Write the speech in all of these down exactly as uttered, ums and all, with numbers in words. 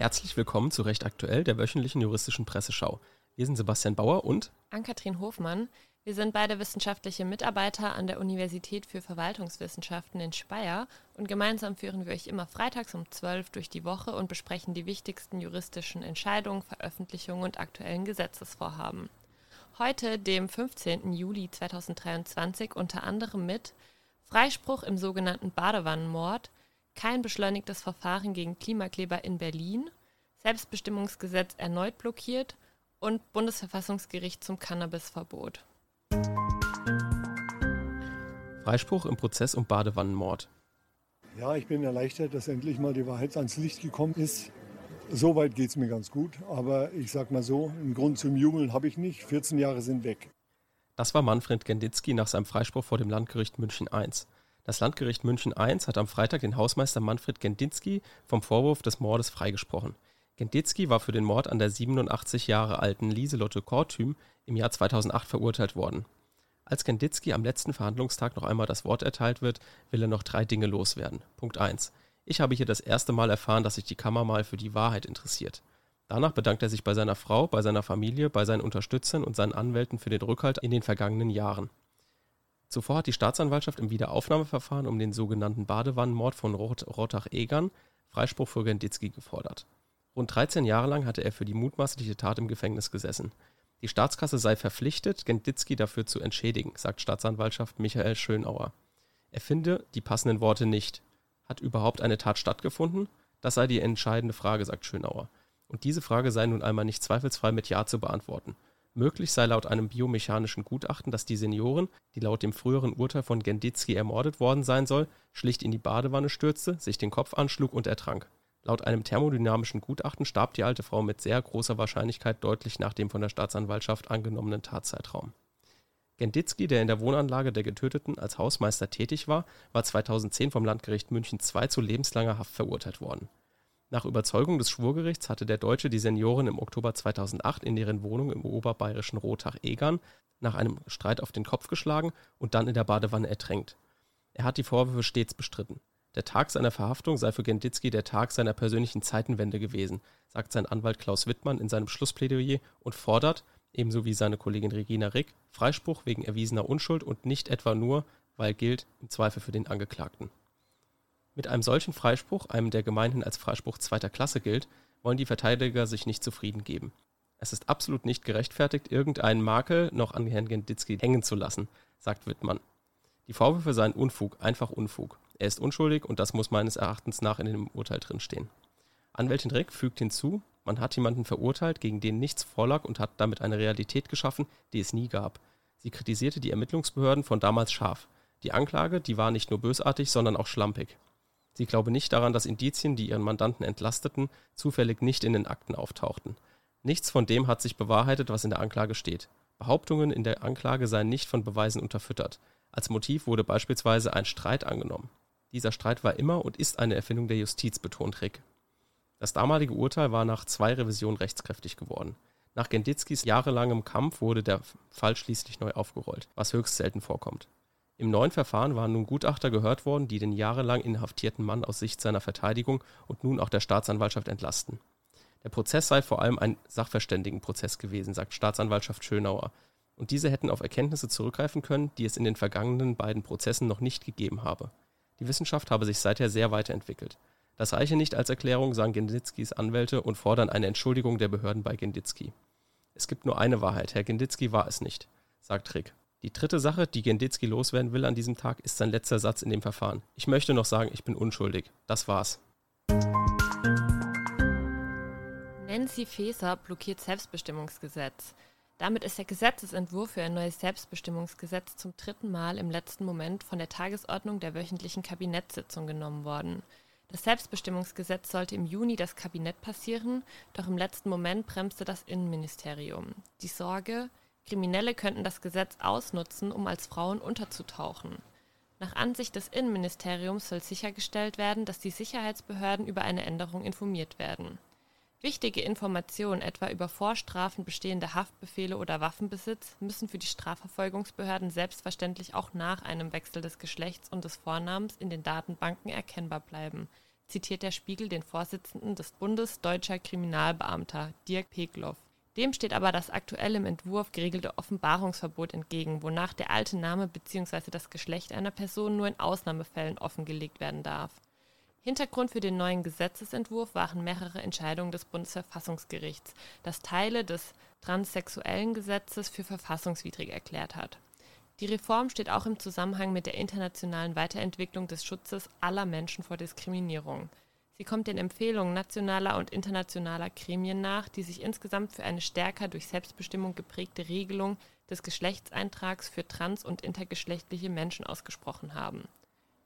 Herzlich willkommen zu Recht aktuell, der wöchentlichen juristischen Presseschau. Wir sind Sebastian Bauer und Ann-Kathrin Hofmann. Wir sind beide wissenschaftliche Mitarbeiter an der Universität für Verwaltungswissenschaften in Speyer und gemeinsam führen wir euch immer freitags um zwölf durch die Woche und besprechen die wichtigsten juristischen Entscheidungen, Veröffentlichungen und aktuellen Gesetzesvorhaben. Heute, dem fünfzehnten Juli zweitausenddreiundzwanzig, unter anderem mit Freispruch im sogenannten Badewannenmord, kein beschleunigtes Verfahren gegen Klimakleber in Berlin, Selbstbestimmungsgesetz erneut blockiert und Bundesverfassungsgericht zum Cannabisverbot. Freispruch im Prozess um Badewannenmord. Ja, ich bin erleichtert, dass endlich mal die Wahrheit ans Licht gekommen ist. Soweit geht es mir ganz gut, aber ich sag mal so, einen Grund zum Jubeln habe ich nicht. vierzehn Jahre sind weg. Das war Manfred Genditzky nach seinem Freispruch vor dem Landgericht München I. Das Landgericht München I hat am Freitag den Hausmeister Manfred Genditzky vom Vorwurf des Mordes freigesprochen. Genditzky war für den Mord an der siebenundachtzig Jahre alten Lieselotte Kortüm im Jahr zweitausendacht verurteilt worden. Als Genditzky am letzten Verhandlungstag noch einmal das Wort erteilt wird, will er noch drei Dinge loswerden. Punkt eins. Ich habe hier das erste Mal erfahren, dass sich die Kammer mal für die Wahrheit interessiert. Danach bedankt er sich bei seiner Frau, bei seiner Familie, bei seinen Unterstützern und seinen Anwälten für den Rückhalt in den vergangenen Jahren. Zuvor hat die Staatsanwaltschaft im Wiederaufnahmeverfahren um den sogenannten Badewannenmord von Rottach-Egern Freispruch für Genditzky gefordert. Rund dreizehn Jahre lang hatte er für die mutmaßliche Tat im Gefängnis gesessen. Die Staatskasse sei verpflichtet, Genditzky dafür zu entschädigen, sagt Staatsanwaltschaft Michael Schönauer. Er finde die passenden Worte nicht. Hat überhaupt eine Tat stattgefunden? Das sei die entscheidende Frage, sagt Schönauer. Und diese Frage sei nun einmal nicht zweifelsfrei mit Ja zu beantworten. Möglich sei laut einem biomechanischen Gutachten, dass die Seniorin, die laut dem früheren Urteil von Genditzky ermordet worden sein soll, schlicht in die Badewanne stürzte, sich den Kopf anschlug und ertrank. Laut einem thermodynamischen Gutachten starb die alte Frau mit sehr großer Wahrscheinlichkeit deutlich nach dem von der Staatsanwaltschaft angenommenen Tatzeitraum. Genditzky, der in der Wohnanlage der Getöteten als Hausmeister tätig war, war zweitausendzehn vom Landgericht München zwei zu lebenslanger Haft verurteilt worden. Nach Überzeugung des Schwurgerichts hatte der Deutsche die Seniorin im Oktober zweitausendacht in deren Wohnung im oberbayerischen Rottach-Egern nach einem Streit auf den Kopf geschlagen und dann in der Badewanne ertränkt. Er hat die Vorwürfe stets bestritten. Der Tag seiner Verhaftung sei für Genditzky der Tag seiner persönlichen Zeitenwende gewesen, sagt sein Anwalt Klaus Wittmann in seinem Schlussplädoyer und fordert, ebenso wie seine Kollegin Regina Rick, Freispruch wegen erwiesener Unschuld und nicht etwa nur, weil gilt im Zweifel für den Angeklagten. Mit einem solchen Freispruch, einem der gemeinhin als Freispruch zweiter Klasse gilt, wollen die Verteidiger sich nicht zufrieden geben. Es ist absolut nicht gerechtfertigt, irgendeinen Makel noch an Herrn Genditzky hängen zu lassen, sagt Wittmann. Die Vorwürfe seien Unfug, einfach Unfug. Er ist unschuldig und das muss meines Erachtens nach in dem Urteil drinstehen. Anwältin Rick fügt hinzu, man hat jemanden verurteilt, gegen den nichts vorlag und hat damit eine Realität geschaffen, die es nie gab. Sie kritisierte die Ermittlungsbehörden von damals scharf. Die Anklage, die war nicht nur bösartig, sondern auch schlampig. Sie glaube nicht daran, dass Indizien, die ihren Mandanten entlasteten, zufällig nicht in den Akten auftauchten. Nichts von dem hat sich bewahrheitet, was in der Anklage steht. Behauptungen in der Anklage seien nicht von Beweisen unterfüttert. Als Motiv wurde beispielsweise ein Streit angenommen. Dieser Streit war immer und ist eine Erfindung der Justiz, betont Rick. Das damalige Urteil war nach zwei Revisionen rechtskräftig geworden. Nach Genditzkys jahrelangem Kampf wurde der Fall schließlich neu aufgerollt, was höchst selten vorkommt. Im neuen Verfahren waren nun Gutachter gehört worden, die den jahrelang inhaftierten Mann aus Sicht seiner Verteidigung und nun auch der Staatsanwaltschaft entlasten. Der Prozess sei vor allem ein Sachverständigenprozess gewesen, sagt Staatsanwaltschaft Schönauer. Und diese hätten auf Erkenntnisse zurückgreifen können, die es in den vergangenen beiden Prozessen noch nicht gegeben habe. Die Wissenschaft habe sich seither sehr weiterentwickelt. Das reiche nicht als Erklärung, sagen Genditzkys Anwälte und fordern eine Entschuldigung der Behörden bei Genditzky. Es gibt nur eine Wahrheit, Herr Genditzky war es nicht, sagt Rick. Die dritte Sache, die Genditzky loswerden will an diesem Tag, ist sein letzter Satz in dem Verfahren. Ich möchte noch sagen, ich bin unschuldig. Das war's. Nancy Faeser blockiert Selbstbestimmungsgesetz. Damit ist der Gesetzesentwurf für ein neues Selbstbestimmungsgesetz zum dritten Mal im letzten Moment von der Tagesordnung der wöchentlichen Kabinettssitzung genommen worden. Das Selbstbestimmungsgesetz sollte im Juni das Kabinett passieren, doch im letzten Moment bremste das Innenministerium. Die Sorge: Kriminelle könnten das Gesetz ausnutzen, um als Frauen unterzutauchen. Nach Ansicht des Innenministeriums soll sichergestellt werden, dass die Sicherheitsbehörden über eine Änderung informiert werden. Wichtige Informationen, etwa über Vorstrafen, bestehende Haftbefehle oder Waffenbesitz, müssen für die Strafverfolgungsbehörden selbstverständlich auch nach einem Wechsel des Geschlechts und des Vornamens in den Datenbanken erkennbar bleiben, zitiert der Spiegel den Vorsitzenden des Bundes Deutscher Kriminalbeamter, Dirk Peglow. Dem steht aber das aktuell im Entwurf geregelte Offenbarungsverbot entgegen, wonach der alte Name bzw. das Geschlecht einer Person nur in Ausnahmefällen offengelegt werden darf. Hintergrund für den neuen Gesetzesentwurf waren mehrere Entscheidungen des Bundesverfassungsgerichts, das Teile des transsexuellen Gesetzes für verfassungswidrig erklärt hat. Die Reform steht auch im Zusammenhang mit der internationalen Weiterentwicklung des Schutzes aller Menschen vor Diskriminierung. Sie kommt den Empfehlungen nationaler und internationaler Gremien nach, die sich insgesamt für eine stärker durch Selbstbestimmung geprägte Regelung des Geschlechtseintrags für trans- und intergeschlechtliche Menschen ausgesprochen haben.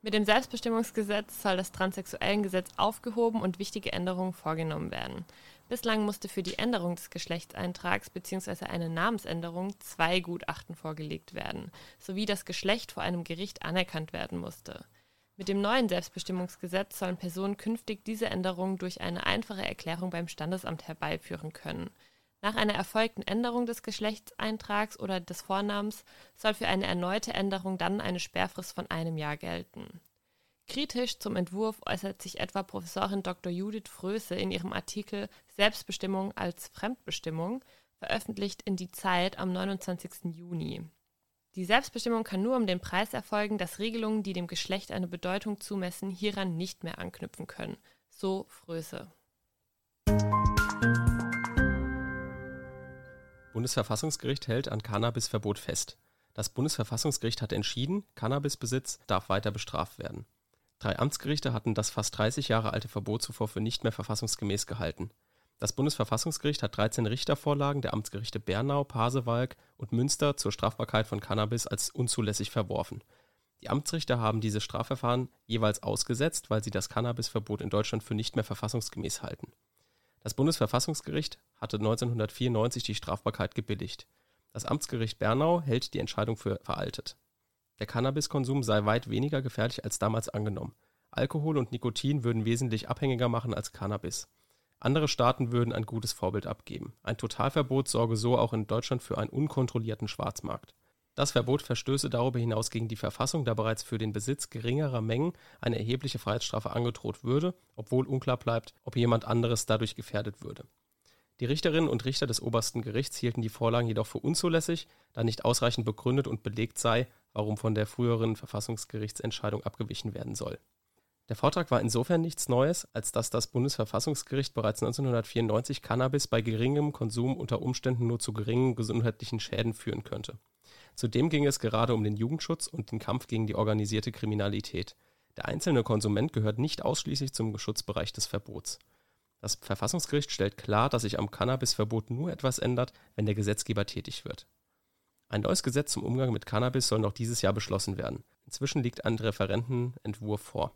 Mit dem Selbstbestimmungsgesetz soll das transsexuellen Gesetz aufgehoben und wichtige Änderungen vorgenommen werden. Bislang musste für die Änderung des Geschlechtseintrags bzw. eine Namensänderung zwei Gutachten vorgelegt werden, sowie das Geschlecht vor einem Gericht anerkannt werden musste. Mit dem neuen Selbstbestimmungsgesetz sollen Personen künftig diese Änderungen durch eine einfache Erklärung beim Standesamt herbeiführen können. Nach einer erfolgten Änderung des Geschlechtseintrags oder des Vornamens soll für eine erneute Änderung dann eine Sperrfrist von einem Jahr gelten. Kritisch zum Entwurf äußert sich etwa Professorin Doktor Judith Froese in ihrem Artikel Selbstbestimmung als Fremdbestimmung, veröffentlicht in Die Zeit am neunundzwanzigsten Juni. Die Selbstbestimmung kann nur um den Preis erfolgen, dass Regelungen, die dem Geschlecht eine Bedeutung zumessen, hieran nicht mehr anknüpfen können. So Froese. Bundesverfassungsgericht hält an Cannabisverbot fest. Das Bundesverfassungsgericht hat entschieden, Cannabisbesitz darf weiter bestraft werden. Drei Amtsgerichte hatten das fast dreißig Jahre alte Verbot zuvor für nicht mehr verfassungsgemäß gehalten. Das Bundesverfassungsgericht hat dreizehn Richtervorlagen der Amtsgerichte Bernau, Pasewalk und Münster zur Strafbarkeit von Cannabis als unzulässig verworfen. Die Amtsrichter haben diese Strafverfahren jeweils ausgesetzt, weil sie das Cannabisverbot in Deutschland für nicht mehr verfassungsgemäß halten. Das Bundesverfassungsgericht hatte neunzehnhundertvierundneunzig die Strafbarkeit gebilligt. Das Amtsgericht Bernau hält die Entscheidung für veraltet. Der Cannabiskonsum sei weit weniger gefährlich als damals angenommen. Alkohol und Nikotin würden wesentlich abhängiger machen als Cannabis. Andere Staaten würden ein gutes Vorbild abgeben. Ein Totalverbot sorge so auch in Deutschland für einen unkontrollierten Schwarzmarkt. Das Verbot verstöße darüber hinaus gegen die Verfassung, da bereits für den Besitz geringerer Mengen eine erhebliche Freiheitsstrafe angedroht würde, obwohl unklar bleibt, ob jemand anderes dadurch gefährdet würde. Die Richterinnen und Richter des obersten Gerichts hielten die Vorlagen jedoch für unzulässig, da nicht ausreichend begründet und belegt sei, warum von der früheren Verfassungsgerichtsentscheidung abgewichen werden soll. Der Vortrag war insofern nichts Neues, als dass das Bundesverfassungsgericht bereits neunzehnhundertvierundneunzig Cannabis bei geringem Konsum unter Umständen nur zu geringen gesundheitlichen Schäden führen könnte. Zudem ging es gerade um den Jugendschutz und den Kampf gegen die organisierte Kriminalität. Der einzelne Konsument gehört nicht ausschließlich zum Schutzbereich des Verbots. Das Verfassungsgericht stellt klar, dass sich am Cannabisverbot nur etwas ändert, wenn der Gesetzgeber tätig wird. Ein neues Gesetz zum Umgang mit Cannabis soll noch dieses Jahr beschlossen werden. Inzwischen liegt ein Referentenentwurf vor.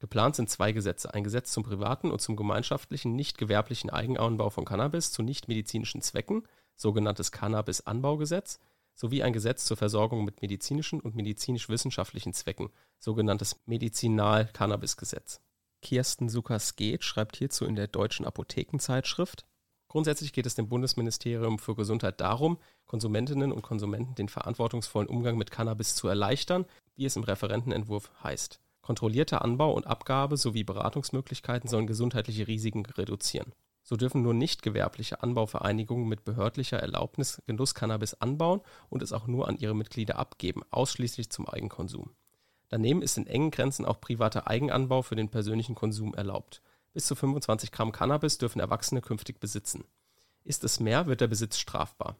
Geplant sind zwei Gesetze, ein Gesetz zum privaten und zum gemeinschaftlichen, nicht gewerblichen Eigenanbau von Cannabis zu nichtmedizinischen Zwecken, sogenanntes Cannabis-Anbaugesetz, sowie ein Gesetz zur Versorgung mit medizinischen und medizinisch-wissenschaftlichen Zwecken, sogenanntes Medizinal-Cannabis-Gesetz. Kirstin Sucker-Sket schreibt hierzu in der Deutschen Apothekenzeitschrift: Grundsätzlich geht es dem Bundesministerium für Gesundheit darum, Konsumentinnen und Konsumenten den verantwortungsvollen Umgang mit Cannabis zu erleichtern, wie es im Referentenentwurf heißt. Kontrollierter Anbau und Abgabe sowie Beratungsmöglichkeiten sollen gesundheitliche Risiken reduzieren. So dürfen nur nicht gewerbliche Anbauvereinigungen mit behördlicher Erlaubnis Genusscannabis anbauen und es auch nur an ihre Mitglieder abgeben, ausschließlich zum Eigenkonsum. Daneben ist in engen Grenzen auch privater Eigenanbau für den persönlichen Konsum erlaubt. Bis zu fünfundzwanzig Gramm Cannabis dürfen Erwachsene künftig besitzen. Ist es mehr, wird der Besitz strafbar.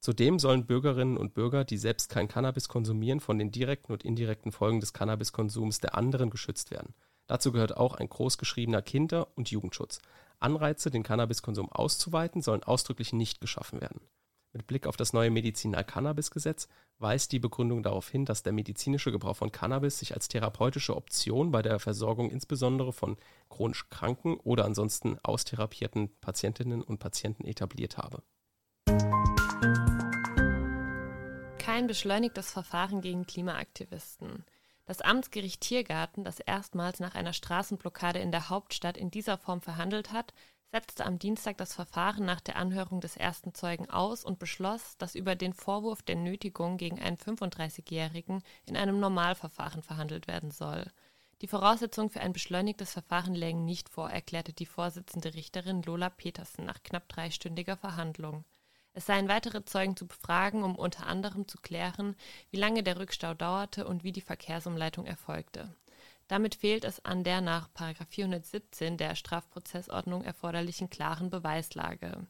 Zudem sollen Bürgerinnen und Bürger, die selbst kein Cannabis konsumieren, von den direkten und indirekten Folgen des Cannabiskonsums der anderen geschützt werden. Dazu gehört auch ein großgeschriebener Kinder- und Jugendschutz. Anreize, den Cannabiskonsum auszuweiten, sollen ausdrücklich nicht geschaffen werden. Mit Blick auf das neue Medizinal-Cannabis-Gesetz weist die Begründung darauf hin, dass der medizinische Gebrauch von Cannabis sich als therapeutische Option bei der Versorgung insbesondere von chronisch kranken oder ansonsten austherapierten Patientinnen und Patienten etabliert habe. Kein beschleunigtes Verfahren gegen Klimaaktivisten. Das Amtsgericht Tiergarten, das erstmals nach einer Straßenblockade in der Hauptstadt in dieser Form verhandelt hat, setzte am Dienstag das Verfahren nach der Anhörung des ersten Zeugen aus und beschloss, dass über den Vorwurf der Nötigung gegen einen fünfunddreißigjährigen in einem Normalverfahren verhandelt werden soll. Die Voraussetzungen für ein beschleunigtes Verfahren lägen nicht vor, erklärte die Vorsitzende Richterin Lola Petersen nach knapp dreistündiger Verhandlung. Es seien weitere Zeugen zu befragen, um unter anderem zu klären, wie lange der Rückstau dauerte und wie die Verkehrsumleitung erfolgte. Damit fehlt es an der nach Paragraph vierhundertsiebzehn der Strafprozessordnung erforderlichen klaren Beweislage.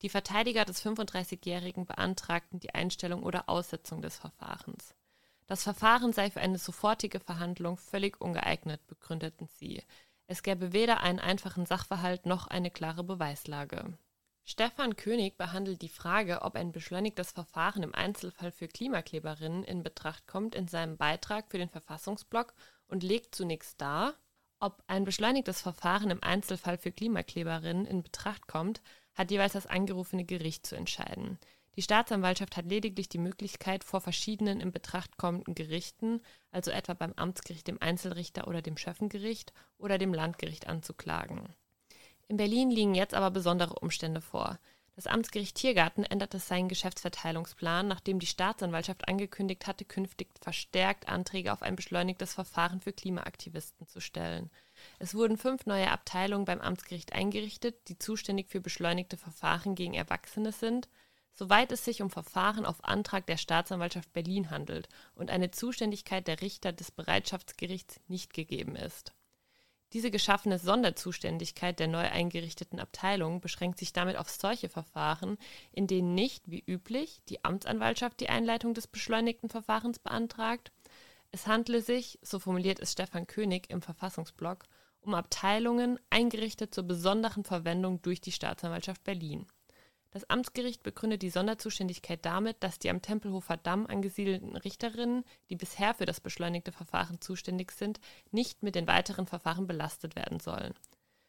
Die Verteidiger des fünfunddreißigjährigen beantragten die Einstellung oder Aussetzung des Verfahrens. Das Verfahren sei für eine sofortige Verhandlung völlig ungeeignet, begründeten sie. Es gäbe weder einen einfachen Sachverhalt noch eine klare Beweislage. Stefan König behandelt die Frage, ob ein beschleunigtes Verfahren im Einzelfall für Klimakleberinnen in Betracht kommt, in seinem Beitrag für den Verfassungsblock und legt zunächst dar, ob ein beschleunigtes Verfahren im Einzelfall für Klimakleberinnen in Betracht kommt, hat jeweils das angerufene Gericht zu entscheiden. Die Staatsanwaltschaft hat lediglich die Möglichkeit, vor verschiedenen in Betracht kommenden Gerichten, also etwa beim Amtsgericht, dem Einzelrichter oder dem Schöffengericht oder dem Landgericht anzuklagen. In Berlin liegen jetzt aber besondere Umstände vor. Das Amtsgericht Tiergarten änderte seinen Geschäftsverteilungsplan, nachdem die Staatsanwaltschaft angekündigt hatte, künftig verstärkt Anträge auf ein beschleunigtes Verfahren für Klimaaktivisten zu stellen. Es wurden fünf neue Abteilungen beim Amtsgericht eingerichtet, die zuständig für beschleunigte Verfahren gegen Erwachsene sind, soweit es sich um Verfahren auf Antrag der Staatsanwaltschaft Berlin handelt und eine Zuständigkeit der Richter des Bereitschaftsgerichts nicht gegeben ist. Diese geschaffene Sonderzuständigkeit der neu eingerichteten Abteilung beschränkt sich damit auf solche Verfahren, in denen nicht, wie üblich, die Amtsanwaltschaft die Einleitung des beschleunigten Verfahrens beantragt. Es handle sich, so formuliert es Stefan König im Verfassungsblock, um Abteilungen eingerichtet zur besonderen Verwendung durch die Staatsanwaltschaft Berlin. Das Amtsgericht begründet die Sonderzuständigkeit damit, dass die am Tempelhofer Damm angesiedelten Richterinnen, die bisher für das beschleunigte Verfahren zuständig sind, nicht mit den weiteren Verfahren belastet werden sollen.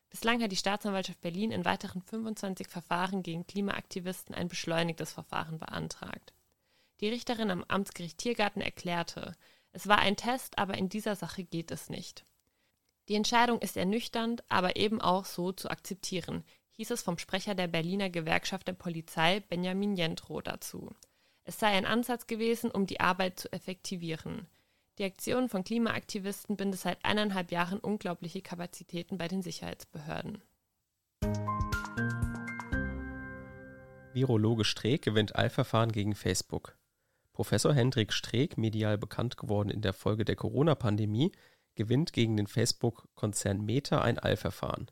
Bislang hat die Staatsanwaltschaft Berlin in weiteren fünfundzwanzig Verfahren gegen Klimaaktivisten ein beschleunigtes Verfahren beantragt. Die Richterin am Amtsgericht Tiergarten erklärte, es war ein Test, aber in dieser Sache geht es nicht. Die Entscheidung ist ernüchternd, aber eben auch so zu akzeptieren, hieß es vom Sprecher der Berliner Gewerkschaft der Polizei, Benjamin Jendro, dazu. Es sei ein Ansatz gewesen, um die Arbeit zu effektivieren. Die Aktion von Klimaaktivisten bindet seit eineinhalb Jahren unglaubliche Kapazitäten bei den Sicherheitsbehörden. Virologe Streeck gewinnt Eilverfahren gegen Facebook. Professor Hendrik Streeck, medial bekannt geworden in der Folge der Corona-Pandemie, gewinnt gegen den Facebook-Konzern Meta ein Eilverfahren.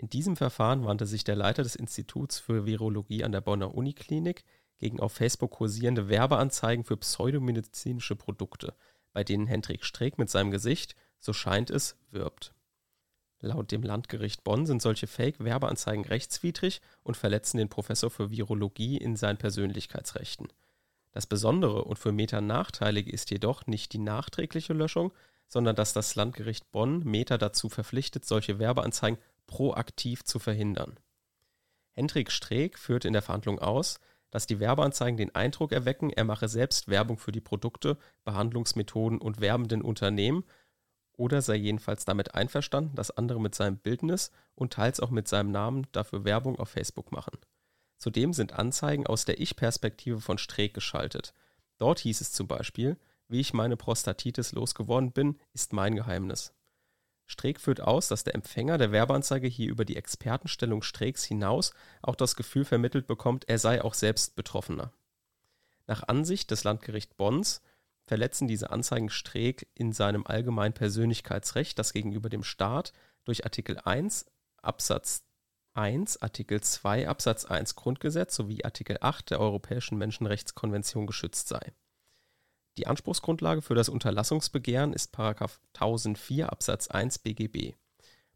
In diesem Verfahren wandte sich der Leiter des Instituts für Virologie an der Bonner Uniklinik gegen auf Facebook kursierende Werbeanzeigen für pseudomedizinische Produkte, bei denen Hendrik Streeck mit seinem Gesicht, so scheint es, wirbt. Laut dem Landgericht Bonn sind solche Fake-Werbeanzeigen rechtswidrig und verletzen den Professor für Virologie in seinen Persönlichkeitsrechten. Das Besondere und für Meta nachteilige ist jedoch nicht die nachträgliche Löschung, sondern dass das Landgericht Bonn Meta dazu verpflichtet, solche Werbeanzeigen proaktiv zu verhindern. Hendrik Streeck führte in der Verhandlung aus, dass die Werbeanzeigen den Eindruck erwecken, er mache selbst Werbung für die Produkte, Behandlungsmethoden und werbenden Unternehmen oder sei jedenfalls damit einverstanden, dass andere mit seinem Bildnis und teils auch mit seinem Namen dafür Werbung auf Facebook machen. Zudem sind Anzeigen aus der Ich-Perspektive von Streeck geschaltet. Dort hieß es zum Beispiel, wie ich meine Prostatitis losgeworden bin, ist mein Geheimnis. Streeck führt aus, dass der Empfänger der Werbeanzeige hier über die Expertenstellung Streecks hinaus auch das Gefühl vermittelt bekommt, er sei auch selbst Betroffener. Nach Ansicht des Landgerichts Bonns verletzen diese Anzeigen Streeck in seinem allgemeinen Persönlichkeitsrecht, das gegenüber dem Staat durch Artikel eins Absatz eins, Artikel zwei Absatz eins Grundgesetz sowie Artikel acht der Europäischen Menschenrechtskonvention geschützt sei. Die Anspruchsgrundlage für das Unterlassungsbegehren ist Paragraph eintausendvier Absatz eins B G B.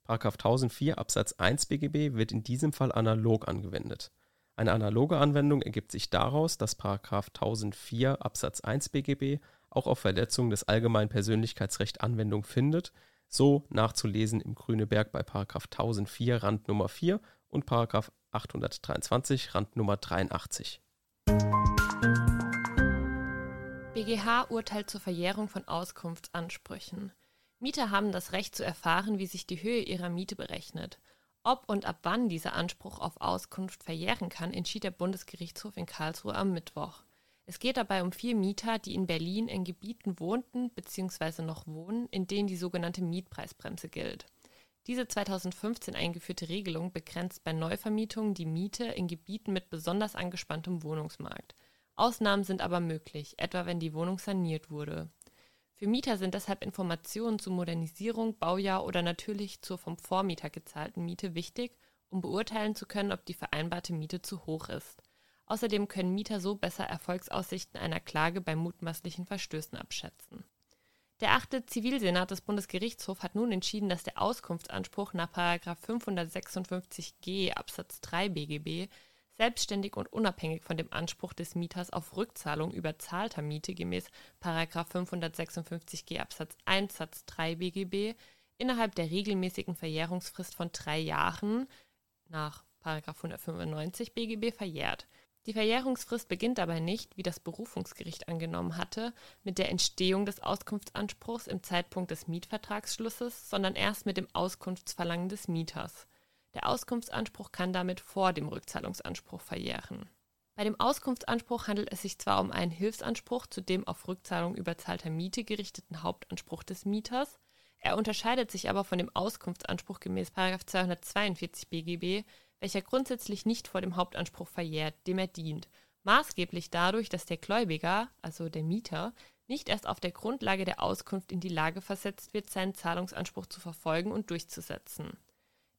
Paragraph eintausendvier Absatz eins B G B wird in diesem Fall analog angewendet. Eine analoge Anwendung ergibt sich daraus, dass Paragraph eintausendvier Absatz eins B G B auch auf Verletzungen des allgemeinen Persönlichkeitsrechts Anwendung findet, so nachzulesen im Grüneberg bei Paragraph eintausendvier Rand Nummer vier und Paragraph achthundertdreiundzwanzig Rand Nummer dreiundachtzig. B G H urteilt zur Verjährung von Auskunftsansprüchen. Mieter haben das Recht zu erfahren, wie sich die Höhe ihrer Miete berechnet. Ob und ab wann dieser Anspruch auf Auskunft verjähren kann, entschied der Bundesgerichtshof in Karlsruhe am Mittwoch. Es geht dabei um vier Mieter, die in Berlin in Gebieten wohnten bzw. noch wohnen, in denen die sogenannte Mietpreisbremse gilt. Diese zweitausendfünfzehn eingeführte Regelung begrenzt bei Neuvermietungen die Miete in Gebieten mit besonders angespanntem Wohnungsmarkt. Ausnahmen sind aber möglich, etwa wenn die Wohnung saniert wurde. Für Mieter sind deshalb Informationen zu Modernisierung, Baujahr oder natürlich zur vom Vormieter gezahlten Miete wichtig, um beurteilen zu können, ob die vereinbarte Miete zu hoch ist. Außerdem können Mieter so besser Erfolgsaussichten einer Klage bei mutmaßlichen Verstößen abschätzen. Der achte Zivilsenat des Bundesgerichtshofs hat nun entschieden, dass der Auskunftsanspruch nach Paragraph fünfhundertsechsundfünfzig G Absatz drei B G B selbstständig und unabhängig von dem Anspruch des Mieters auf Rückzahlung überzahlter Miete gemäß Paragraph fünfhundertsechsundfünfzig G Absatz eins Satz drei B G B innerhalb der regelmäßigen Verjährungsfrist von drei Jahren nach Paragraph hundertfünfundneunzig B G B verjährt. Die Verjährungsfrist beginnt dabei nicht, wie das Berufungsgericht angenommen hatte, mit der Entstehung des Auskunftsanspruchs im Zeitpunkt des Mietvertragsschlusses, sondern erst mit dem Auskunftsverlangen des Mieters. Der Auskunftsanspruch kann damit vor dem Rückzahlungsanspruch verjähren. Bei dem Auskunftsanspruch handelt es sich zwar um einen Hilfsanspruch zu dem auf Rückzahlung überzahlter Miete gerichteten Hauptanspruch des Mieters, er unterscheidet sich aber von dem Auskunftsanspruch gemäß Paragraph zweihundertzweiundvierzig B G B, welcher grundsätzlich nicht vor dem Hauptanspruch verjährt, dem er dient, maßgeblich dadurch, dass der Gläubiger, also der Mieter, nicht erst auf der Grundlage der Auskunft in die Lage versetzt wird, seinen Zahlungsanspruch zu verfolgen und durchzusetzen.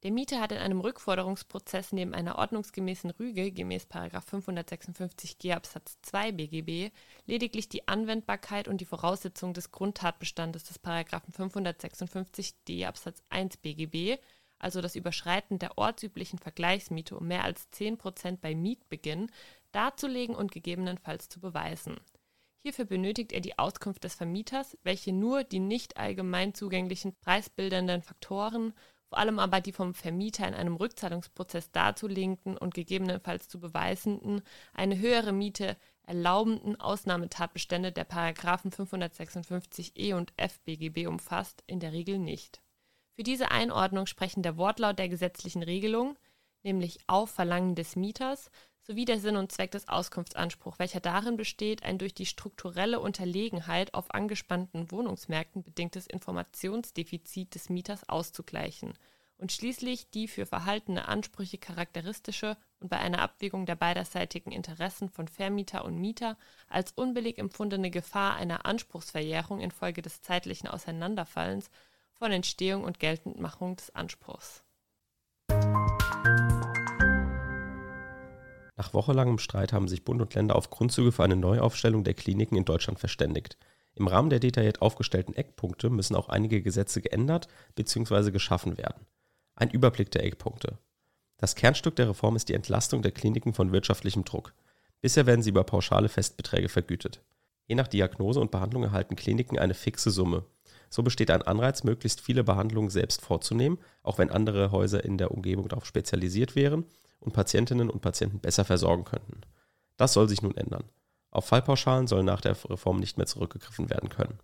Der Mieter hat in einem Rückforderungsprozess neben einer ordnungsgemäßen Rüge gemäß Paragraph fünfhundertsechsundfünfzig G Absatz zwei B G B lediglich die Anwendbarkeit und die Voraussetzungen des Grundtatbestandes des Paragraphen fünfhundertsechsundfünfzig D Absatz eins B G B, also das Überschreiten der ortsüblichen Vergleichsmiete um mehr als zehn Prozent bei Mietbeginn, darzulegen und gegebenenfalls zu beweisen. Hierfür benötigt er die Auskunft des Vermieters, welche nur die nicht allgemein zugänglichen preisbildenden Faktoren, vor allem aber die vom Vermieter in einem Rückzahlungsprozess darzulegenden und gegebenenfalls zu beweisenden, eine höhere Miete erlaubenden Ausnahmetatbestände der Paragraphen fünfhundertsechsundfünfzig E und F B G B umfasst, in der Regel nicht. Für diese Einordnung sprechen der Wortlaut der gesetzlichen Regelung, nämlich auf Verlangen des Mieters, sowie der Sinn und Zweck des Auskunftsanspruchs, welcher darin besteht, ein durch die strukturelle Unterlegenheit auf angespannten Wohnungsmärkten bedingtes Informationsdefizit des Mieters auszugleichen und schließlich die für verhaltene Ansprüche charakteristische und bei einer Abwägung der beiderseitigen Interessen von Vermieter und Mieter als unbillig empfundene Gefahr einer Anspruchsverjährung infolge des zeitlichen Auseinanderfallens von Entstehung und Geltendmachung des Anspruchs. Nach wochenlangem Streit haben sich Bund und Länder auf Grundzüge für eine Neuaufstellung der Kliniken in Deutschland verständigt. Im Rahmen der detailliert aufgestellten Eckpunkte müssen auch einige Gesetze geändert bzw. geschaffen werden. Ein Überblick der Eckpunkte. Das Kernstück der Reform ist die Entlastung der Kliniken von wirtschaftlichem Druck. Bisher werden sie über pauschale Festbeträge vergütet. Je nach Diagnose und Behandlung erhalten Kliniken eine fixe Summe. So besteht ein Anreiz, möglichst viele Behandlungen selbst vorzunehmen, auch wenn andere Häuser in der Umgebung darauf spezialisiert wären und Patientinnen und Patienten besser versorgen könnten. Das soll sich nun ändern. Auf Fallpauschalen soll nach der Reform nicht mehr zurückgegriffen werden können.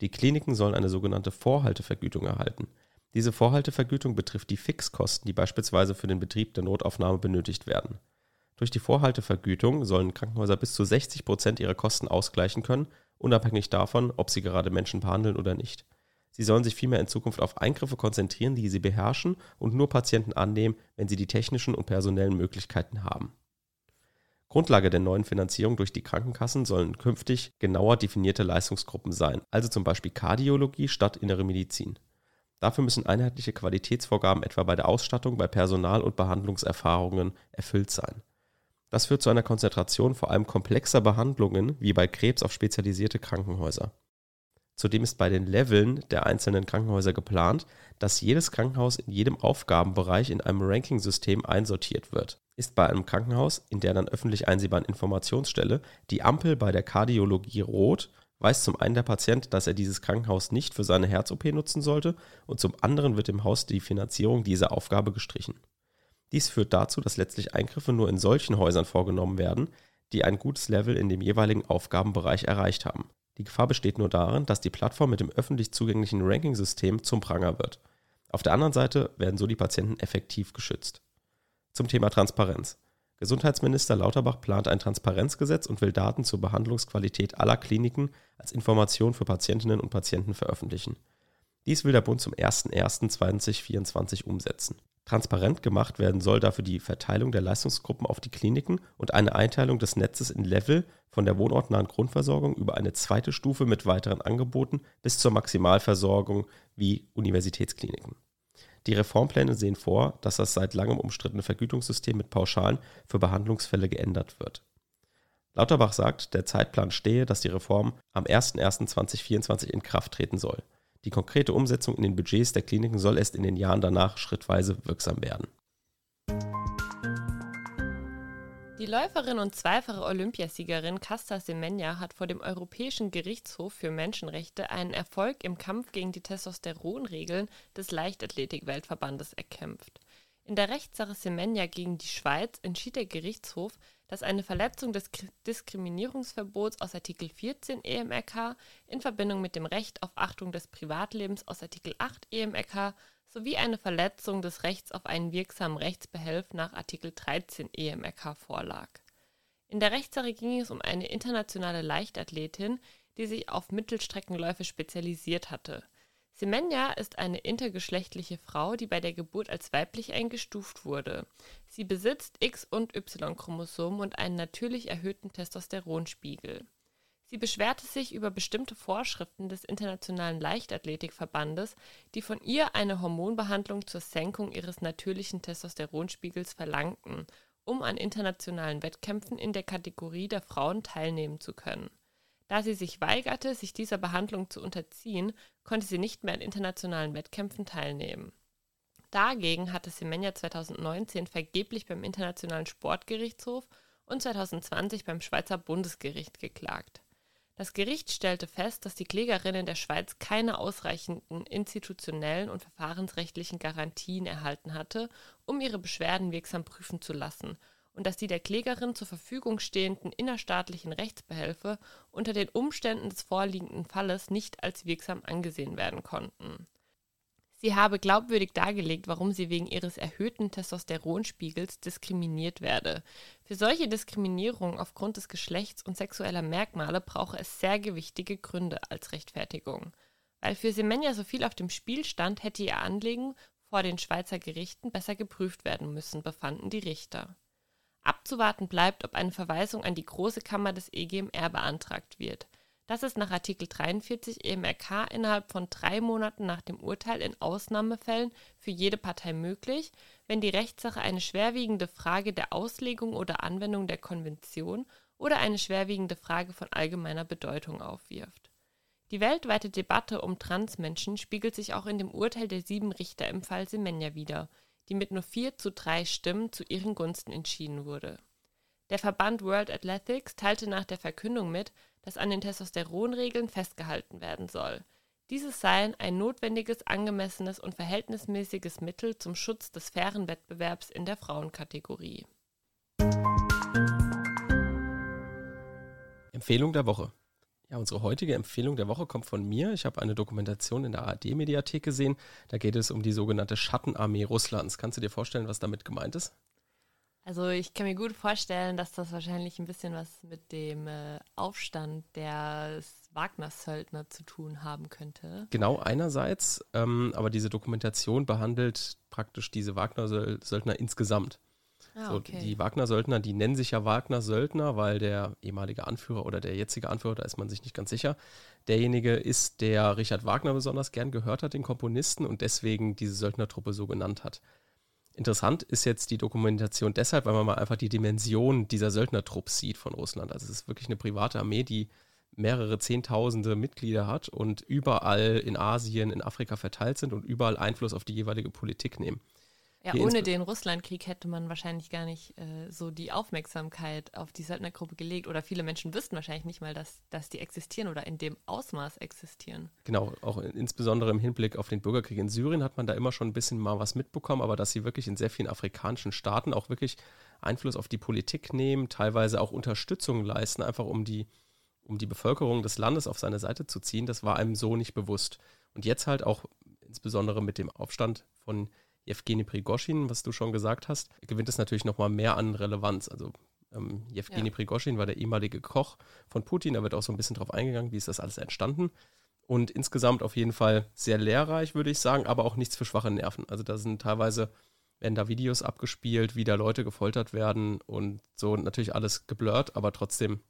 Die Kliniken sollen eine sogenannte Vorhaltevergütung erhalten. Diese Vorhaltevergütung betrifft die Fixkosten, die beispielsweise für den Betrieb der Notaufnahme benötigt werden. Durch die Vorhaltevergütung sollen Krankenhäuser bis zu sechzig Prozent ihrer Kosten ausgleichen können, unabhängig davon, ob sie gerade Menschen behandeln oder nicht. Sie sollen sich vielmehr in Zukunft auf Eingriffe konzentrieren, die sie beherrschen und nur Patienten annehmen, wenn sie die technischen und personellen Möglichkeiten haben. Grundlage der neuen Finanzierung durch die Krankenkassen sollen künftig genauer definierte Leistungsgruppen sein, also zum Beispiel Kardiologie statt innere Medizin. Dafür müssen einheitliche Qualitätsvorgaben etwa bei der Ausstattung, bei Personal und Behandlungserfahrungen erfüllt sein. Das führt zu einer Konzentration vor allem komplexer Behandlungen wie bei Krebs auf spezialisierte Krankenhäuser. Zudem ist bei den Leveln der einzelnen Krankenhäuser geplant, dass jedes Krankenhaus in jedem Aufgabenbereich in einem Ranking-System einsortiert wird. Ist bei einem Krankenhaus, in der dann öffentlich einsehbaren Informationsstelle, die Ampel bei der Kardiologie rot, weiß zum einen der Patient, dass er dieses Krankenhaus nicht für seine Herz-O P nutzen sollte und zum anderen wird im Haus die Finanzierung dieser Aufgabe gestrichen. Dies führt dazu, dass letztlich Eingriffe nur in solchen Häusern vorgenommen werden, die ein gutes Level in dem jeweiligen Aufgabenbereich erreicht haben. Die Gefahr besteht nur darin, dass die Plattform mit dem öffentlich zugänglichen Ranking-System zum Pranger wird. Auf der anderen Seite werden so die Patienten effektiv geschützt. Zum Thema Transparenz. Gesundheitsminister Lauterbach plant ein Transparenzgesetz und will Daten zur Behandlungsqualität aller Kliniken als Information für Patientinnen und Patienten veröffentlichen. Dies will der Bund zum ersten Januar zweitausendvierundzwanzig umsetzen. Transparent gemacht werden soll dafür die Verteilung der Leistungsgruppen auf die Kliniken und eine Einteilung des Netzes in Level von der wohnortnahen Grundversorgung über eine zweite Stufe mit weiteren Angeboten bis zur Maximalversorgung wie Universitätskliniken. Die Reformpläne sehen vor, dass das seit langem umstrittene Vergütungssystem mit Pauschalen für Behandlungsfälle geändert wird. Lauterbach sagt, der Zeitplan stehe, dass die Reform am ersten Januar zweitausendvierundzwanzig in Kraft treten soll. Die konkrete Umsetzung in den Budgets der Kliniken soll erst in den Jahren danach schrittweise wirksam werden. Die Läuferin und zweifache Olympiasiegerin Caster Semenya hat vor dem Europäischen Gerichtshof für Menschenrechte einen Erfolg im Kampf gegen die Testosteronregeln des Leichtathletik-Weltverbandes erkämpft. In der Rechtssache Semenya gegen die Schweiz entschied der Gerichtshof, dass eine Verletzung des Diskriminierungsverbots aus Artikel vierzehn E M R K in Verbindung mit dem Recht auf Achtung des Privatlebens aus Artikel acht E M R K sowie eine Verletzung des Rechts auf einen wirksamen Rechtsbehelf nach Artikel dreizehn E M R K vorlag. In der Rechtssache ging es um eine internationale Leichtathletin, die sich auf Mittelstreckenläufe spezialisiert hatte. Semenya ist eine intergeschlechtliche Frau, die bei der Geburt als weiblich eingestuft wurde. Sie besitzt X- und Y-Chromosomen und einen natürlich erhöhten Testosteronspiegel. Sie beschwerte sich über bestimmte Vorschriften des Internationalen Leichtathletikverbandes, die von ihr eine Hormonbehandlung zur Senkung ihres natürlichen Testosteronspiegels verlangten, um an internationalen Wettkämpfen in der Kategorie der Frauen teilnehmen zu können. Da sie sich weigerte, sich dieser Behandlung zu unterziehen, konnte sie nicht mehr an internationalen Wettkämpfen teilnehmen. Dagegen hatte Semenya zweitausendneunzehn vergeblich beim Internationalen Sportgerichtshof und zweitausendzwanzig beim Schweizer Bundesgericht geklagt. Das Gericht stellte fest, dass die Klägerin in der Schweiz keine ausreichenden institutionellen und verfahrensrechtlichen Garantien erhalten hatte, um ihre Beschwerden wirksam prüfen zu lassen, und dass die der Klägerin zur Verfügung stehenden innerstaatlichen Rechtsbehelfe unter den Umständen des vorliegenden Falles nicht als wirksam angesehen werden konnten. Sie habe glaubwürdig dargelegt, warum sie wegen ihres erhöhten Testosteronspiegels diskriminiert werde. Für solche Diskriminierung aufgrund des Geschlechts und sexueller Merkmale brauche es sehr gewichtige Gründe als Rechtfertigung. Weil für Semenya so viel auf dem Spiel stand, hätte ihr Anliegen vor den Schweizer Gerichten besser geprüft werden müssen, befanden die Richter. Abzuwarten bleibt, ob eine Verweisung an die Große Kammer des E G M R beantragt wird. Das ist nach Artikel dreiundvierzig E M R K innerhalb von drei Monaten nach dem Urteil in Ausnahmefällen für jede Partei möglich, wenn die Rechtssache eine schwerwiegende Frage der Auslegung oder Anwendung der Konvention oder eine schwerwiegende Frage von allgemeiner Bedeutung aufwirft. Die weltweite Debatte um Transmenschen spiegelt sich auch in dem Urteil der sieben Richter im Fall Semenya wider, die mit nur vier zu drei Stimmen zu ihren Gunsten entschieden wurde. Der Verband World Athletics teilte nach der Verkündung mit, dass an den Testosteronregeln festgehalten werden soll. Dieses seien ein notwendiges, angemessenes und verhältnismäßiges Mittel zum Schutz des fairen Wettbewerbs in der Frauenkategorie. Empfehlung der Woche. Ja, unsere heutige Empfehlung der Woche kommt von mir. Ich habe eine Dokumentation in der A R D-Mediathek gesehen. Da geht es um die sogenannte Schattenarmee Russlands. Kannst du dir vorstellen, was damit gemeint ist? Also ich kann mir gut vorstellen, dass das wahrscheinlich ein bisschen was mit dem äh, Aufstand der Wagner-Söldner zu tun haben könnte. Genau, einerseits, ähm, aber diese Dokumentation behandelt praktisch diese Wagner-Söldner insgesamt. Ah, okay. So, die Wagner-Söldner, die nennen sich ja Wagner-Söldner, weil der ehemalige Anführer oder der jetzige Anführer, da ist man sich nicht ganz sicher, derjenige ist, der Richard Wagner besonders gern gehört hat, den Komponisten, und deswegen diese Söldnertruppe so genannt hat. Interessant ist jetzt die Dokumentation deshalb, weil man mal einfach die Dimension dieser Söldnertrupps sieht von Russland. Also es ist wirklich eine private Armee, die mehrere Zehntausende Mitglieder hat und überall in Asien, in Afrika verteilt sind und überall Einfluss auf die jeweilige Politik nehmen. Ja, Hier ohne den Russlandkrieg hätte man wahrscheinlich gar nicht äh, so die Aufmerksamkeit auf die Söldnergruppe gelegt. Oder viele Menschen wüssten wahrscheinlich nicht mal, dass, dass die existieren oder in dem Ausmaß existieren. Genau, auch in, insbesondere im Hinblick auf den Bürgerkrieg in Syrien hat man da immer schon ein bisschen mal was mitbekommen. Aber dass sie wirklich in sehr vielen afrikanischen Staaten auch wirklich Einfluss auf die Politik nehmen, teilweise auch Unterstützung leisten, einfach um die, um die Bevölkerung des Landes auf seine Seite zu ziehen, das war einem so nicht bewusst. Und jetzt halt auch insbesondere mit dem Aufstand von Jewgeni Prigoschin, was du schon gesagt hast, gewinnt es natürlich nochmal mehr an Relevanz. Also ähm, Jewgeni ja. Prigoschin war der ehemalige Koch von Putin, da wird auch so ein bisschen drauf eingegangen, wie ist das alles entstanden. Und insgesamt auf jeden Fall sehr lehrreich, würde ich sagen, aber auch nichts für schwache Nerven. Also da sind teilweise, werden da Videos abgespielt, wie da Leute gefoltert werden und so, und natürlich alles geblurrt, aber trotzdem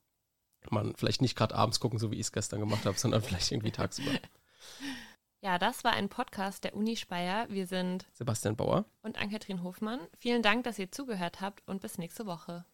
man vielleicht nicht gerade abends gucken, so wie ich es gestern gemacht habe, sondern vielleicht irgendwie tagsüber. Ja, das war ein Podcast der Uni Speyer. Wir sind Sebastian Bauer und Ann-Kathrin Hofmann. Vielen Dank, dass ihr zugehört habt und bis nächste Woche.